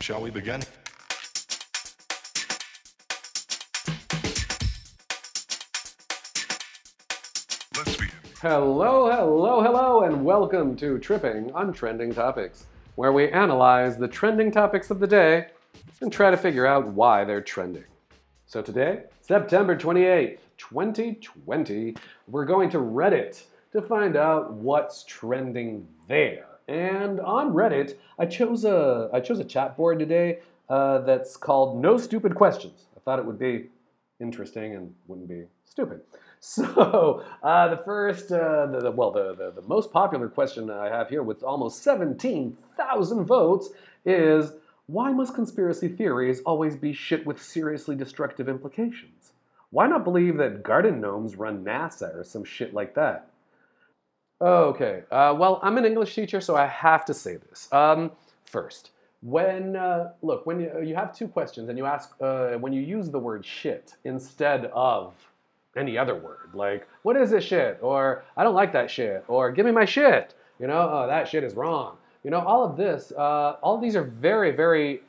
Shall we begin? Let's begin. Hello, hello, hello, and welcome to Tripping on Trending Topics, where we analyze the trending topics of the day and try to figure out why they're trending. So today, September 28th, 2020, we're going to Reddit to find out what's trending there. And on Reddit, I chose a chat board today that's called No Stupid Questions. I thought it would be interesting and wouldn't be stupid. So the most popular question I have here, with almost 17,000 votes, is why must conspiracy theories always be shit with seriously destructive implications? Why not believe that garden gnomes run NASA or some shit like that? Okay, well, I'm an English teacher, so I have to say this. First, when you have two questions and you ask, when you use the word shit instead of any other word, like, what is this shit? Or, I don't like that shit. Or, give me my shit. You know, oh, that shit is wrong. You know, all of this, all of these are very, very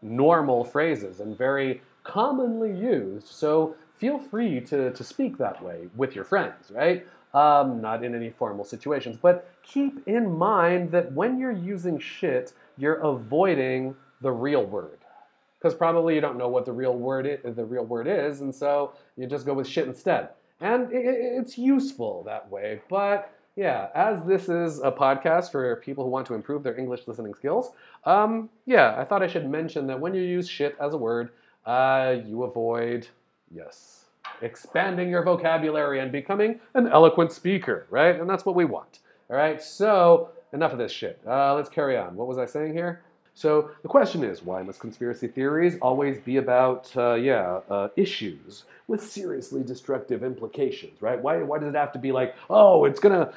normal phrases and very commonly used. So feel free to speak that way with your friends, right? Not in any formal situations, but keep in mind that when you're using shit, you're avoiding the real word, because probably you don't know what the real word is, and so you just go with shit instead. And it's useful that way, but yeah, as this is a podcast for people who want to improve their English listening skills, I thought I should mention that when you use shit as a word, you avoid, yes, expanding your vocabulary and becoming an eloquent speaker, right? And that's what we want. All right, so enough of this shit. Let's carry on. What was I saying here? So the question is, why must conspiracy theories always be about, issues with seriously destructive implications, right? Why does it have to be like, oh, it's gonna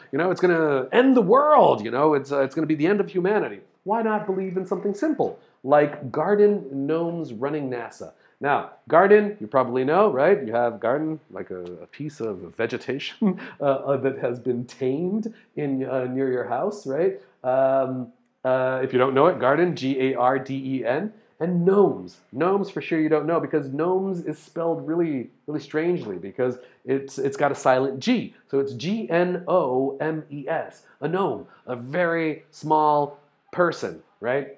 end the world, you know, it's gonna be the end of humanity? Why not believe in something simple, like garden gnomes running NASA? Now, garden, you probably know, right? You have garden, like a piece of vegetation that has been tamed in near your house, right? If you don't know it, garden, G-A-R-D-E-N. And gnomes for sure you don't know, because gnomes is spelled really, really strangely, because it's got a silent G. So it's G-N-O-M-E-S, a gnome, a very small person, right?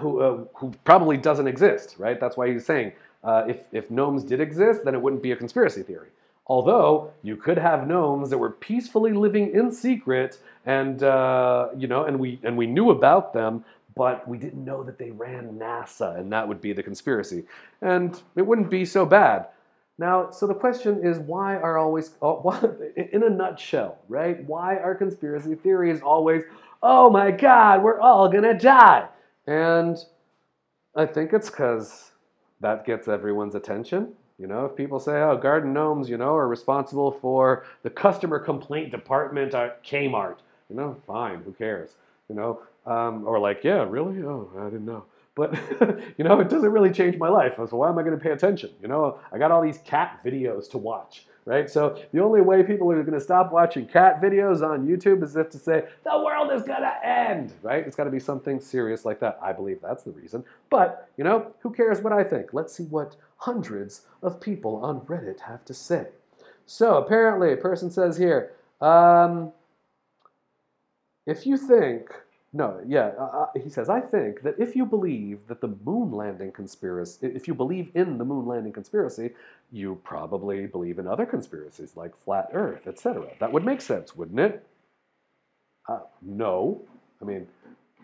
Who probably doesn't exist, right? That's why he's saying if gnomes did exist, then it wouldn't be a conspiracy theory. Although you could have gnomes that were peacefully living in secret, and we knew about them, but we didn't know that they ran NASA, and that would be the conspiracy, and it wouldn't be so bad. Now, so the question is, in a nutshell, right? Why are conspiracy theories always, oh my God, we're all gonna die? And I think it's because that gets everyone's attention. You know, if people say, oh, garden gnomes, you know, are responsible for the customer complaint department at Kmart, you know, fine, who cares? You know, or like, yeah, really? Oh, I didn't know. But, you know, it doesn't really change my life. So why am I going to pay attention? You know, I got all these cat videos to watch, right? So the only way people are going to stop watching cat videos on YouTube is if to say, the world is going to end, right? It's got to be something serious like that. I believe that's the reason. But, you know, who cares what I think? Let's see what hundreds of people on Reddit have to say. So apparently a person says here, he says, I think that if you believe in the moon landing conspiracy, you probably believe in other conspiracies like flat Earth, etc. That would make sense, wouldn't it? No. I mean,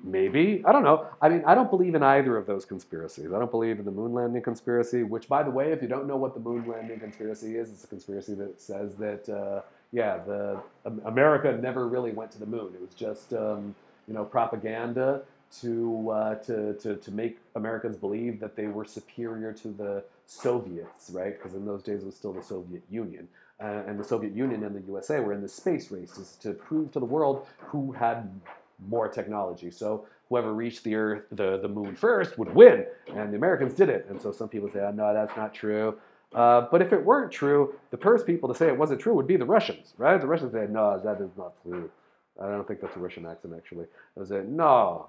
maybe. I don't know. I mean, I don't believe in either of those conspiracies. I don't believe in the moon landing conspiracy, which, by the way, if you don't know what the moon landing conspiracy is, it's a conspiracy that says that, America never really went to the moon. It was just... propaganda to make Americans believe that they were superior to the Soviets, right? Because in those days it was still the Soviet Union. And the Soviet Union and the USA were in the space races to prove to the world who had more technology. So whoever reached the Earth, the moon first would win, and the Americans did it. And so some people say, oh, no, that's not true. But if it weren't true, the first people to say it wasn't true would be the Russians, right? The Russians say, no, that is not true. I don't think that's a Russian accent, actually. I was like, no,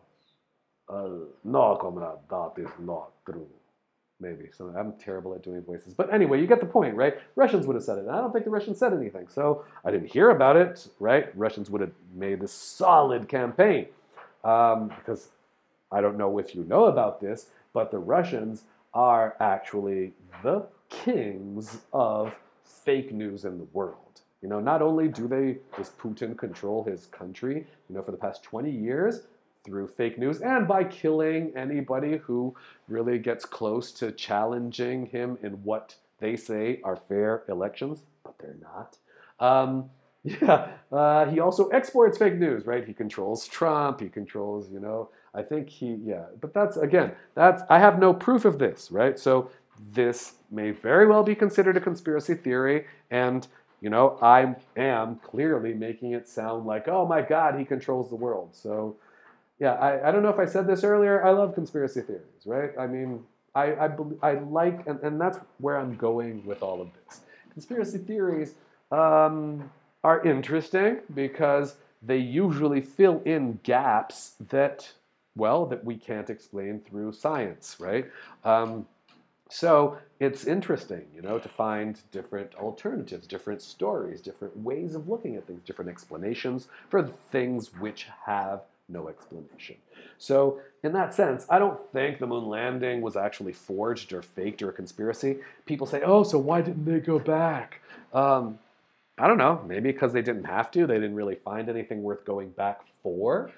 No, Comrade, that is not true. Maybe. So I'm terrible at doing voices. But anyway, you get the point, right? Russians would have said it. And I don't think the Russians said anything. So I didn't hear about it, right? Russians would have made this solid campaign. Because I don't know if you know about this, but the Russians are actually the kings of fake news in the world. You know, not only does Putin control his country, you know, for the past 20 years, through fake news and by killing anybody who really gets close to challenging him in what they say are fair elections, but they're not. He also exports fake news, right? He controls Trump, he controls, you know, I think he, yeah. But that's, again, that's, I have no proof of this, right? So this may very well be considered a conspiracy theory, and you know, I am clearly making it sound like, oh my God, he controls the world. So yeah, I don't know if I said this earlier. I love conspiracy theories, right? I mean, I like, and that's where I'm going with all of this. Conspiracy theories are interesting because they usually fill in gaps that, well, that we can't explain through science, right? So it's interesting, you know, to find different alternatives, different stories, different ways of looking at things, different explanations for things which have no explanation. So in that sense, I don't think the moon landing was actually forged or faked or a conspiracy. People say, oh, so why didn't they go back? I don't know, maybe because they didn't have to. They didn't really find anything worth going back for.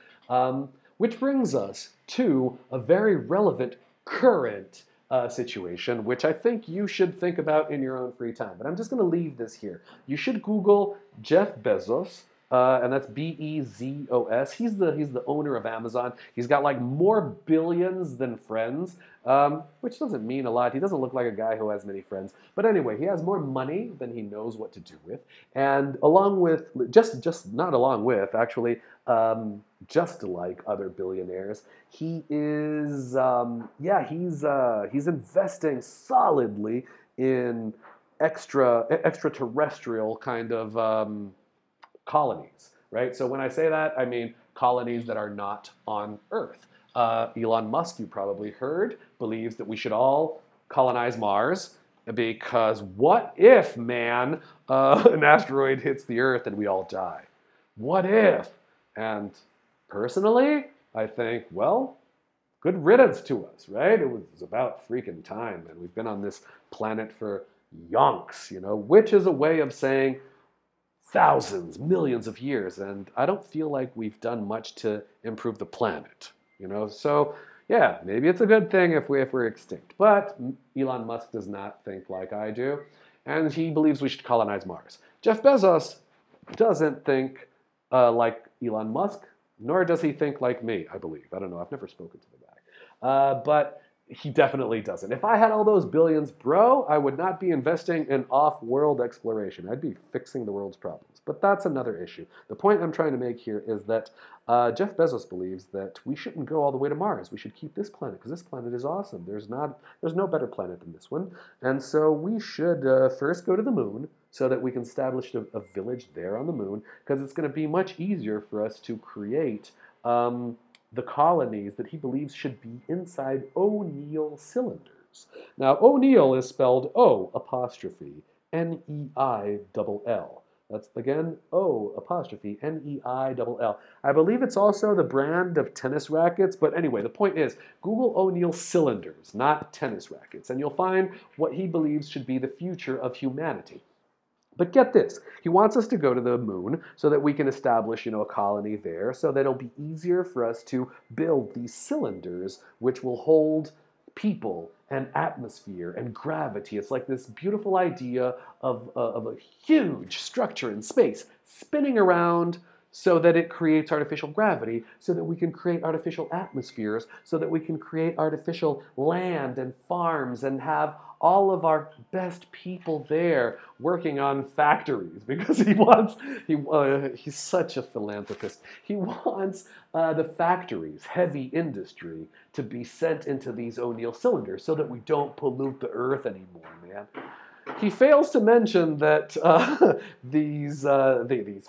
Which brings us to a very relevant current situation, which I think you should think about in your own free time. But I'm just going to leave this here. You should Google Jeff Bezos. And that's B-E-Z-O-S. He's the owner of Amazon. He's got like more billions than friends, which doesn't mean a lot. He doesn't look like a guy who has many friends. But anyway, he has more money than he knows what to do with. And along with, just not along with, actually, just like other billionaires, he is, he's investing solidly in extraterrestrial kind of colonies, right? So when I say that, I mean colonies that are not on Earth. Elon Musk, you probably heard, believes that we should all colonize Mars because what if, man, an asteroid hits the Earth and we all die? What if? And personally, I think, well, good riddance to us, right? It was about freaking time, and we've been on this planet for yonks, you know, which is a way of saying thousands, millions of years, and I don't feel like we've done much to improve the planet, you know? So, yeah, maybe it's a good thing if we're extinct, but Elon Musk does not think like I do, and he believes we should colonize Mars. Jeff Bezos doesn't think like Elon Musk, nor does he think like me, I believe. I don't know, I've never spoken to the guy, but he definitely doesn't. If I had all those billions, bro, I would not be investing in off-world exploration. I'd be fixing the world's problems. But that's another issue. The point I'm trying to make here is that Jeff Bezos believes that we shouldn't go all the way to Mars. We should keep this planet because this planet is awesome. There's no better planet than this one. And so we should first go to the moon so that we can establish a village there on the moon because it's going to be much easier for us to create the colonies that he believes should be inside O'Neill cylinders. Now, O'Neill is spelled O'(N-E-I-double-L). That's, again, O'(N-E-I-double-L). I believe it's also the brand of tennis rackets, but anyway, the point is, Google O'Neill cylinders, not tennis rackets, and you'll find what he believes should be the future of humanity. But get this, he wants us to go to the moon so that we can establish, you know, a colony there so that it'll be easier for us to build these cylinders which will hold people and atmosphere and gravity. It's like this beautiful idea of a huge structure in space spinning around so that it creates artificial gravity, so that we can create artificial atmospheres, so that we can create artificial land and farms and have all of our best people there working on factories because he's such a philanthropist. He wants the factories, heavy industry, to be sent into these O'Neill cylinders so that we don't pollute the Earth anymore, man. He fails to mention that these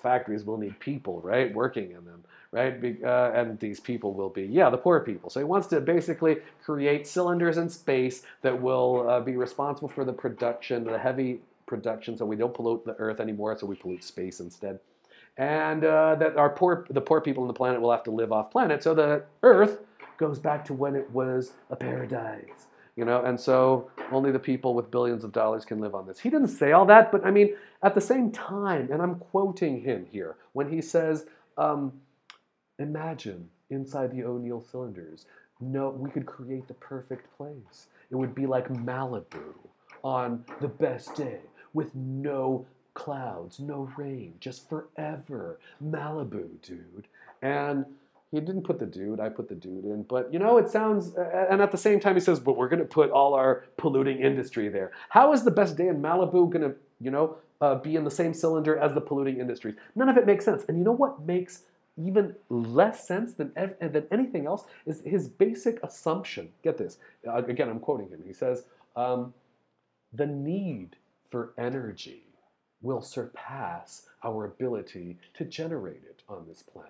factories will need people, right, working in them. right? And these people will be, yeah, the poor people. So he wants to basically create cylinders in space that will be responsible for the production, the heavy production, so we don't pollute the Earth anymore, so we pollute space instead. And that our the poor people on the planet will have to live off planet, so the Earth goes back to when it was a paradise. You know, and so only the people with billions of dollars can live on this. He didn't say all that, but I mean, at the same time, and I'm quoting him here, when he says, imagine inside the O'Neill cylinders, no, we could create the perfect place. It would be like Malibu on the best day with no clouds, no rain, just forever. Malibu, dude. And he didn't put the dude, I put the dude in, but you know, it sounds, and at the same time he says, but we're going to put all our polluting industry there. How is the best day in Malibu going to, you know, be in the same cylinder as the polluting industries? None of it makes sense. And you know what makes even less sense than anything else is his basic assumption. Get this. Again, I'm quoting him. He says, the need for energy will surpass our ability to generate it on this planet.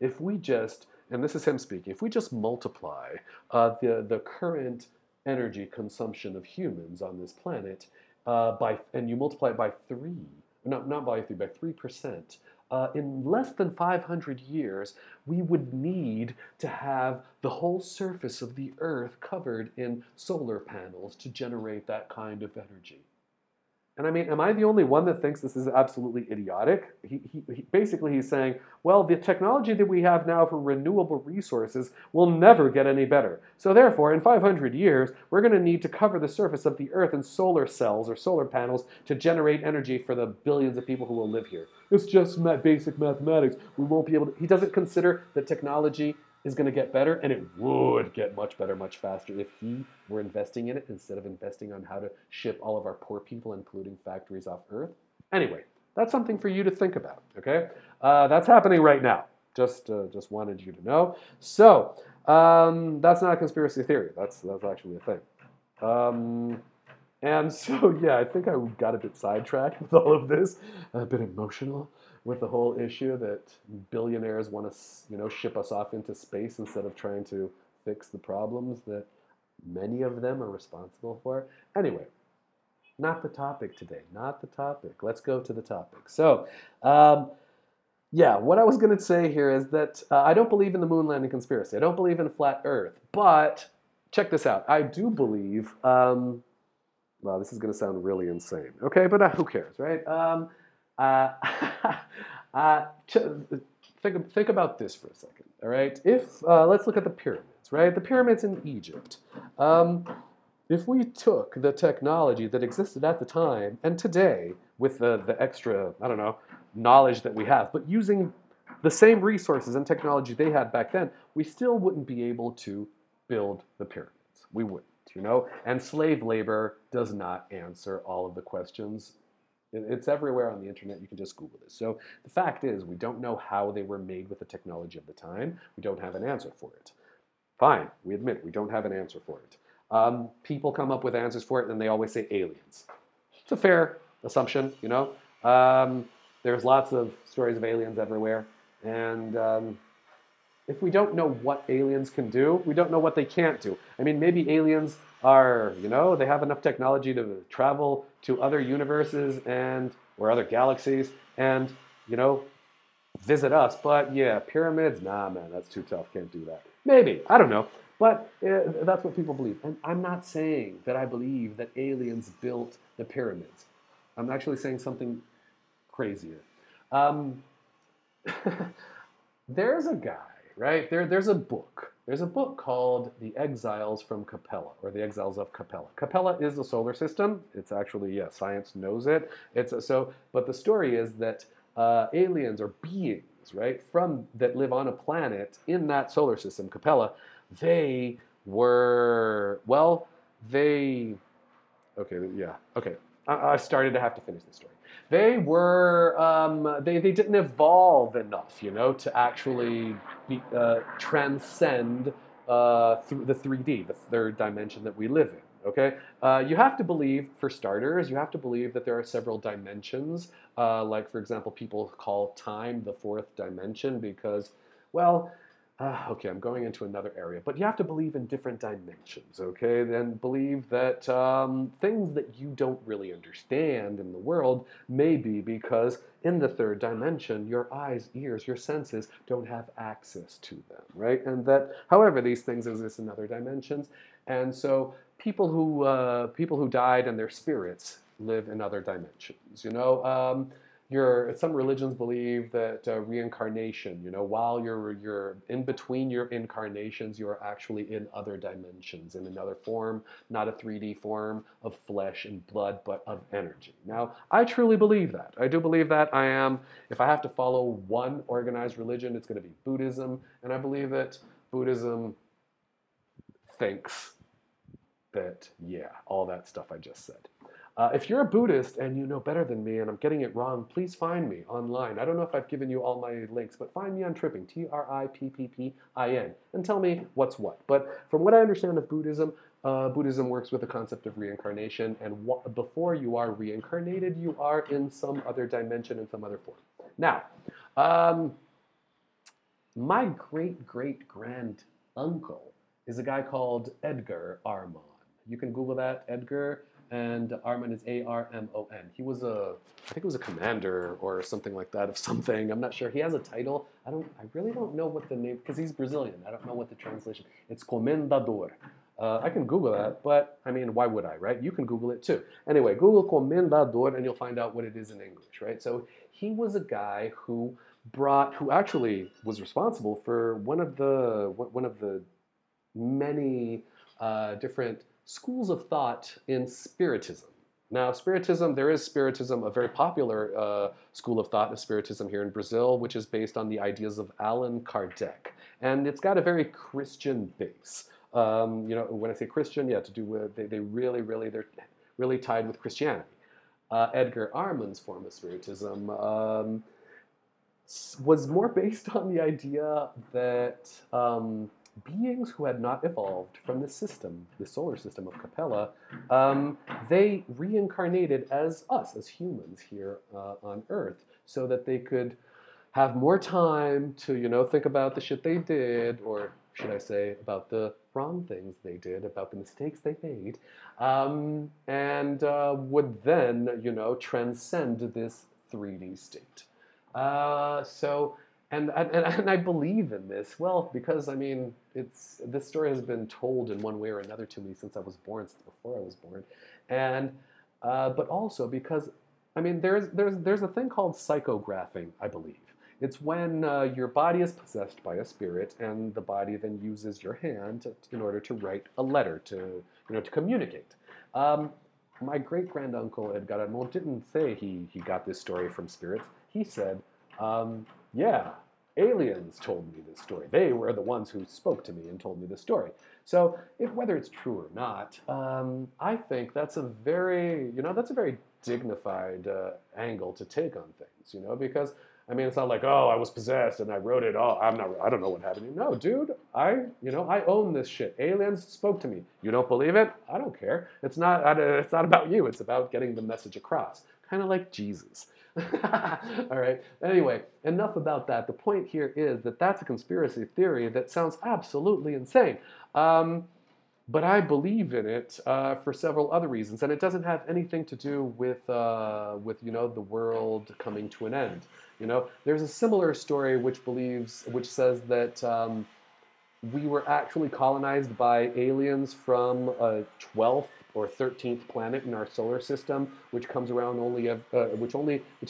If we just, and this is him speaking, if we just multiply the current energy consumption of humans on this planet and you multiply it by 3%, in less than 500 years, we would need to have the whole surface of the Earth covered in solar panels to generate that kind of energy. And I mean, am I the only one that thinks this is absolutely idiotic? Basically, he's saying, well, the technology that we have now for renewable resources will never get any better. So therefore, in 500 years, we're going to need to cover the surface of the Earth in solar cells or solar panels to generate energy for the billions of people who will live here. It's just basic mathematics. We won't be able to... He doesn't consider that technology is going to get better, and it would get much better, much faster if he were investing in it instead of investing on how to ship all of our poor people and polluting factories off Earth. Anyway, that's something for you to think about, okay? That's happening right now. Just wanted you to know. So, that's not a conspiracy theory. That's actually a thing. And so, yeah, I think I got a bit sidetracked with all of this, a bit emotional with the whole issue that billionaires want to, you know, ship us off into space instead of trying to fix the problems that many of them are responsible for. Anyway, not the topic today, not the topic. Let's go to the topic. So, yeah, what I was going to say here is that I don't believe in the moon landing conspiracy. I don't believe in flat Earth, but check this out. I do believe, wow, this is going to sound really insane. Okay, but who cares, right? Think about this for a second, all right? If, let's look at the pyramids, right? The pyramids in Egypt. If we took the technology that existed at the time and today with the extra, I don't know, knowledge that we have, but using the same resources and technology they had back then, we still wouldn't be able to build the pyramids. We wouldn't, you know? And slave labor does not answer all of the questions. It's everywhere on the internet. You can just Google this. So the fact is, we don't know how they were made with the technology of the time. We don't have an answer for it. Fine, we admit we don't have an answer for it. People come up with answers for it, and they always say aliens. It's a fair assumption, you know. There's lots of stories of aliens everywhere. And if we don't know what aliens can do, we don't know what they can't do. I mean, maybe aliens are, you know, they have enough technology to travel to other universes and, or other galaxies and, you know, visit us. But yeah, pyramids, nah, man, that's too tough. Can't do that. Maybe, I don't know. But that's what people believe. And I'm not saying that I believe that aliens built the pyramids. I'm actually saying something crazier. There's a guy, right? There's a book. There's a book called The Exiles from Capella, or The Exiles of Capella. Capella is the solar system. It's actually, yeah, science knows it. But the story is that aliens or beings, right, that live on a planet in that solar system, Capella, they were, well, they, okay, yeah, okay. I started to have to finish this story. They were, they didn't evolve enough, you know, to actually be, transcend through the 3D, the third dimension that we live in, okay? You have to believe, for starters, you have to believe that there are several dimensions, like, for example, people call time the fourth dimension because Well, okay, I'm going into another area, but you have to believe in different dimensions, okay? Then believe that things that you don't really understand in the world may be because in the third dimension, your eyes, ears, your senses don't have access to them, right? And that, however, these things exist in other dimensions, and so people who died and their spirits live in other dimensions, you know? Some religions believe that reincarnation, you know, while you're in between your incarnations, you are actually in other dimensions, in another form, not a 3D form of flesh and blood, but of energy. Now, I truly believe that. I do believe that. I am, if I have to follow one organized religion, it's going to be Buddhism, and I believe that Buddhism thinks that, yeah, all that stuff I just said. If you're a Buddhist and you know better than me and I'm getting it wrong, please find me online. I don't know if I've given you all my links, but find me on Tripping, Trippin, and tell me what's what. But from what I understand of Buddhism, Buddhism works with the concept of reincarnation, and before you are reincarnated, you are in some other dimension, in some other form. Now, my great-great-grand-uncle is a guy called Edgar Armand. You can Google that, Edgar. And Armand is A-R-M-O-N. He was I think it was a commander or something like that of something. I'm not sure. He has a title. I really don't know what the name, because he's Brazilian. I don't know what the translation. It's Comendador. I can Google that, but I mean, why would I, right? You can Google it too. Anyway, Google Comendador and you'll find out what it is in English, right? So he was a guy who actually was responsible for one of the many different schools of thought in Spiritism. Now, Spiritism, there is Spiritism, a very popular school of thought of Spiritism here in Brazil, which is based on the ideas of Allan Kardec. And it's got a very Christian base. You know, when I say Christian, yeah, to do with, they're really tied with Christianity. Edgar Armand's form of Spiritism was more based on the idea that beings who had not evolved from the system, the solar system of Capella, they reincarnated as us, as humans here on Earth, so that they could have more time to, you know, think about the shit they did, or should I say, about the wrong things they did, about the mistakes they made, and would then, you know, transcend this 3D state. And I believe in this, well, because, I mean, this story has been told in one way or another to me since I was born, since before I was born, and, but also because, I mean, there's a thing called psychographing, I believe. It's when your body is possessed by a spirit, and the body then uses your hand in order to write a letter, to, you know, to communicate. My great-granduncle, Edgar Armand, didn't say he got this story from spirits. He said, yeah, aliens told me this story. They were the ones who spoke to me and told me this story. So, whether it's true or not, I think that's a very, you know, that's a very dignified angle to take on things, you know, because, I mean, it's not like, oh, I was possessed and I wrote it, oh, I don't know what happened. No, dude, I own this shit. Aliens spoke to me. You don't believe it? I don't care. It's not about you. It's about getting the message across. Kind of like Jesus. All right. Anyway, enough about that. The point here is that that's a conspiracy theory that sounds absolutely insane. But I believe in it for several other reasons, and it doesn't have anything to do with you know, the world coming to an end. You know, there's a similar story which says that we were actually colonized by aliens from a 12th or 13th planet in our solar system, which comes around only, which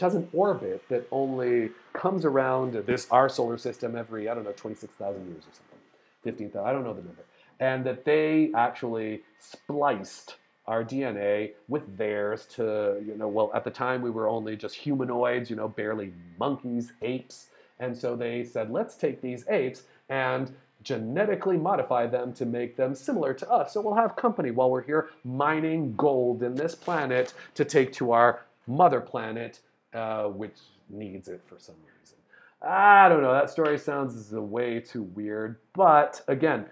has an orbit that only comes around our solar system every, I don't know, 26,000 years or something, 15,000, I don't know the number, and that they actually spliced our DNA with theirs to, you know, well, at the time we were only just humanoids, you know, barely monkeys, apes, and so they said, let's take these apes and genetically modify them to make them similar to us. So we'll have company while we're here mining gold in this planet to take to our mother planet, which needs it for some reason. I don't know. That story sounds way too weird. But again,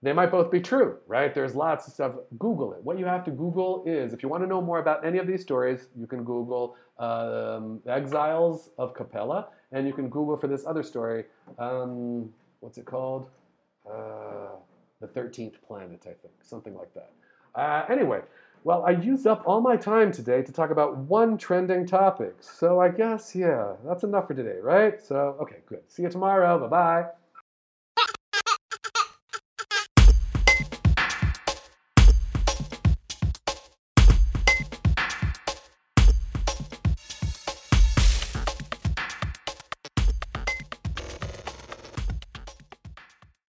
they might both be true, right? There's lots of stuff. Google it. What you have to Google is, if you want to know more about any of these stories, you can Google The Exiles of Capella. And you can Google for this other story. What's it called? The 13th Planet, I think. Something like that. Anyway, well, I used up all my time today to talk about one trending topic. So I guess, yeah, that's enough for today, right? So, okay, good. See you tomorrow. Bye-bye.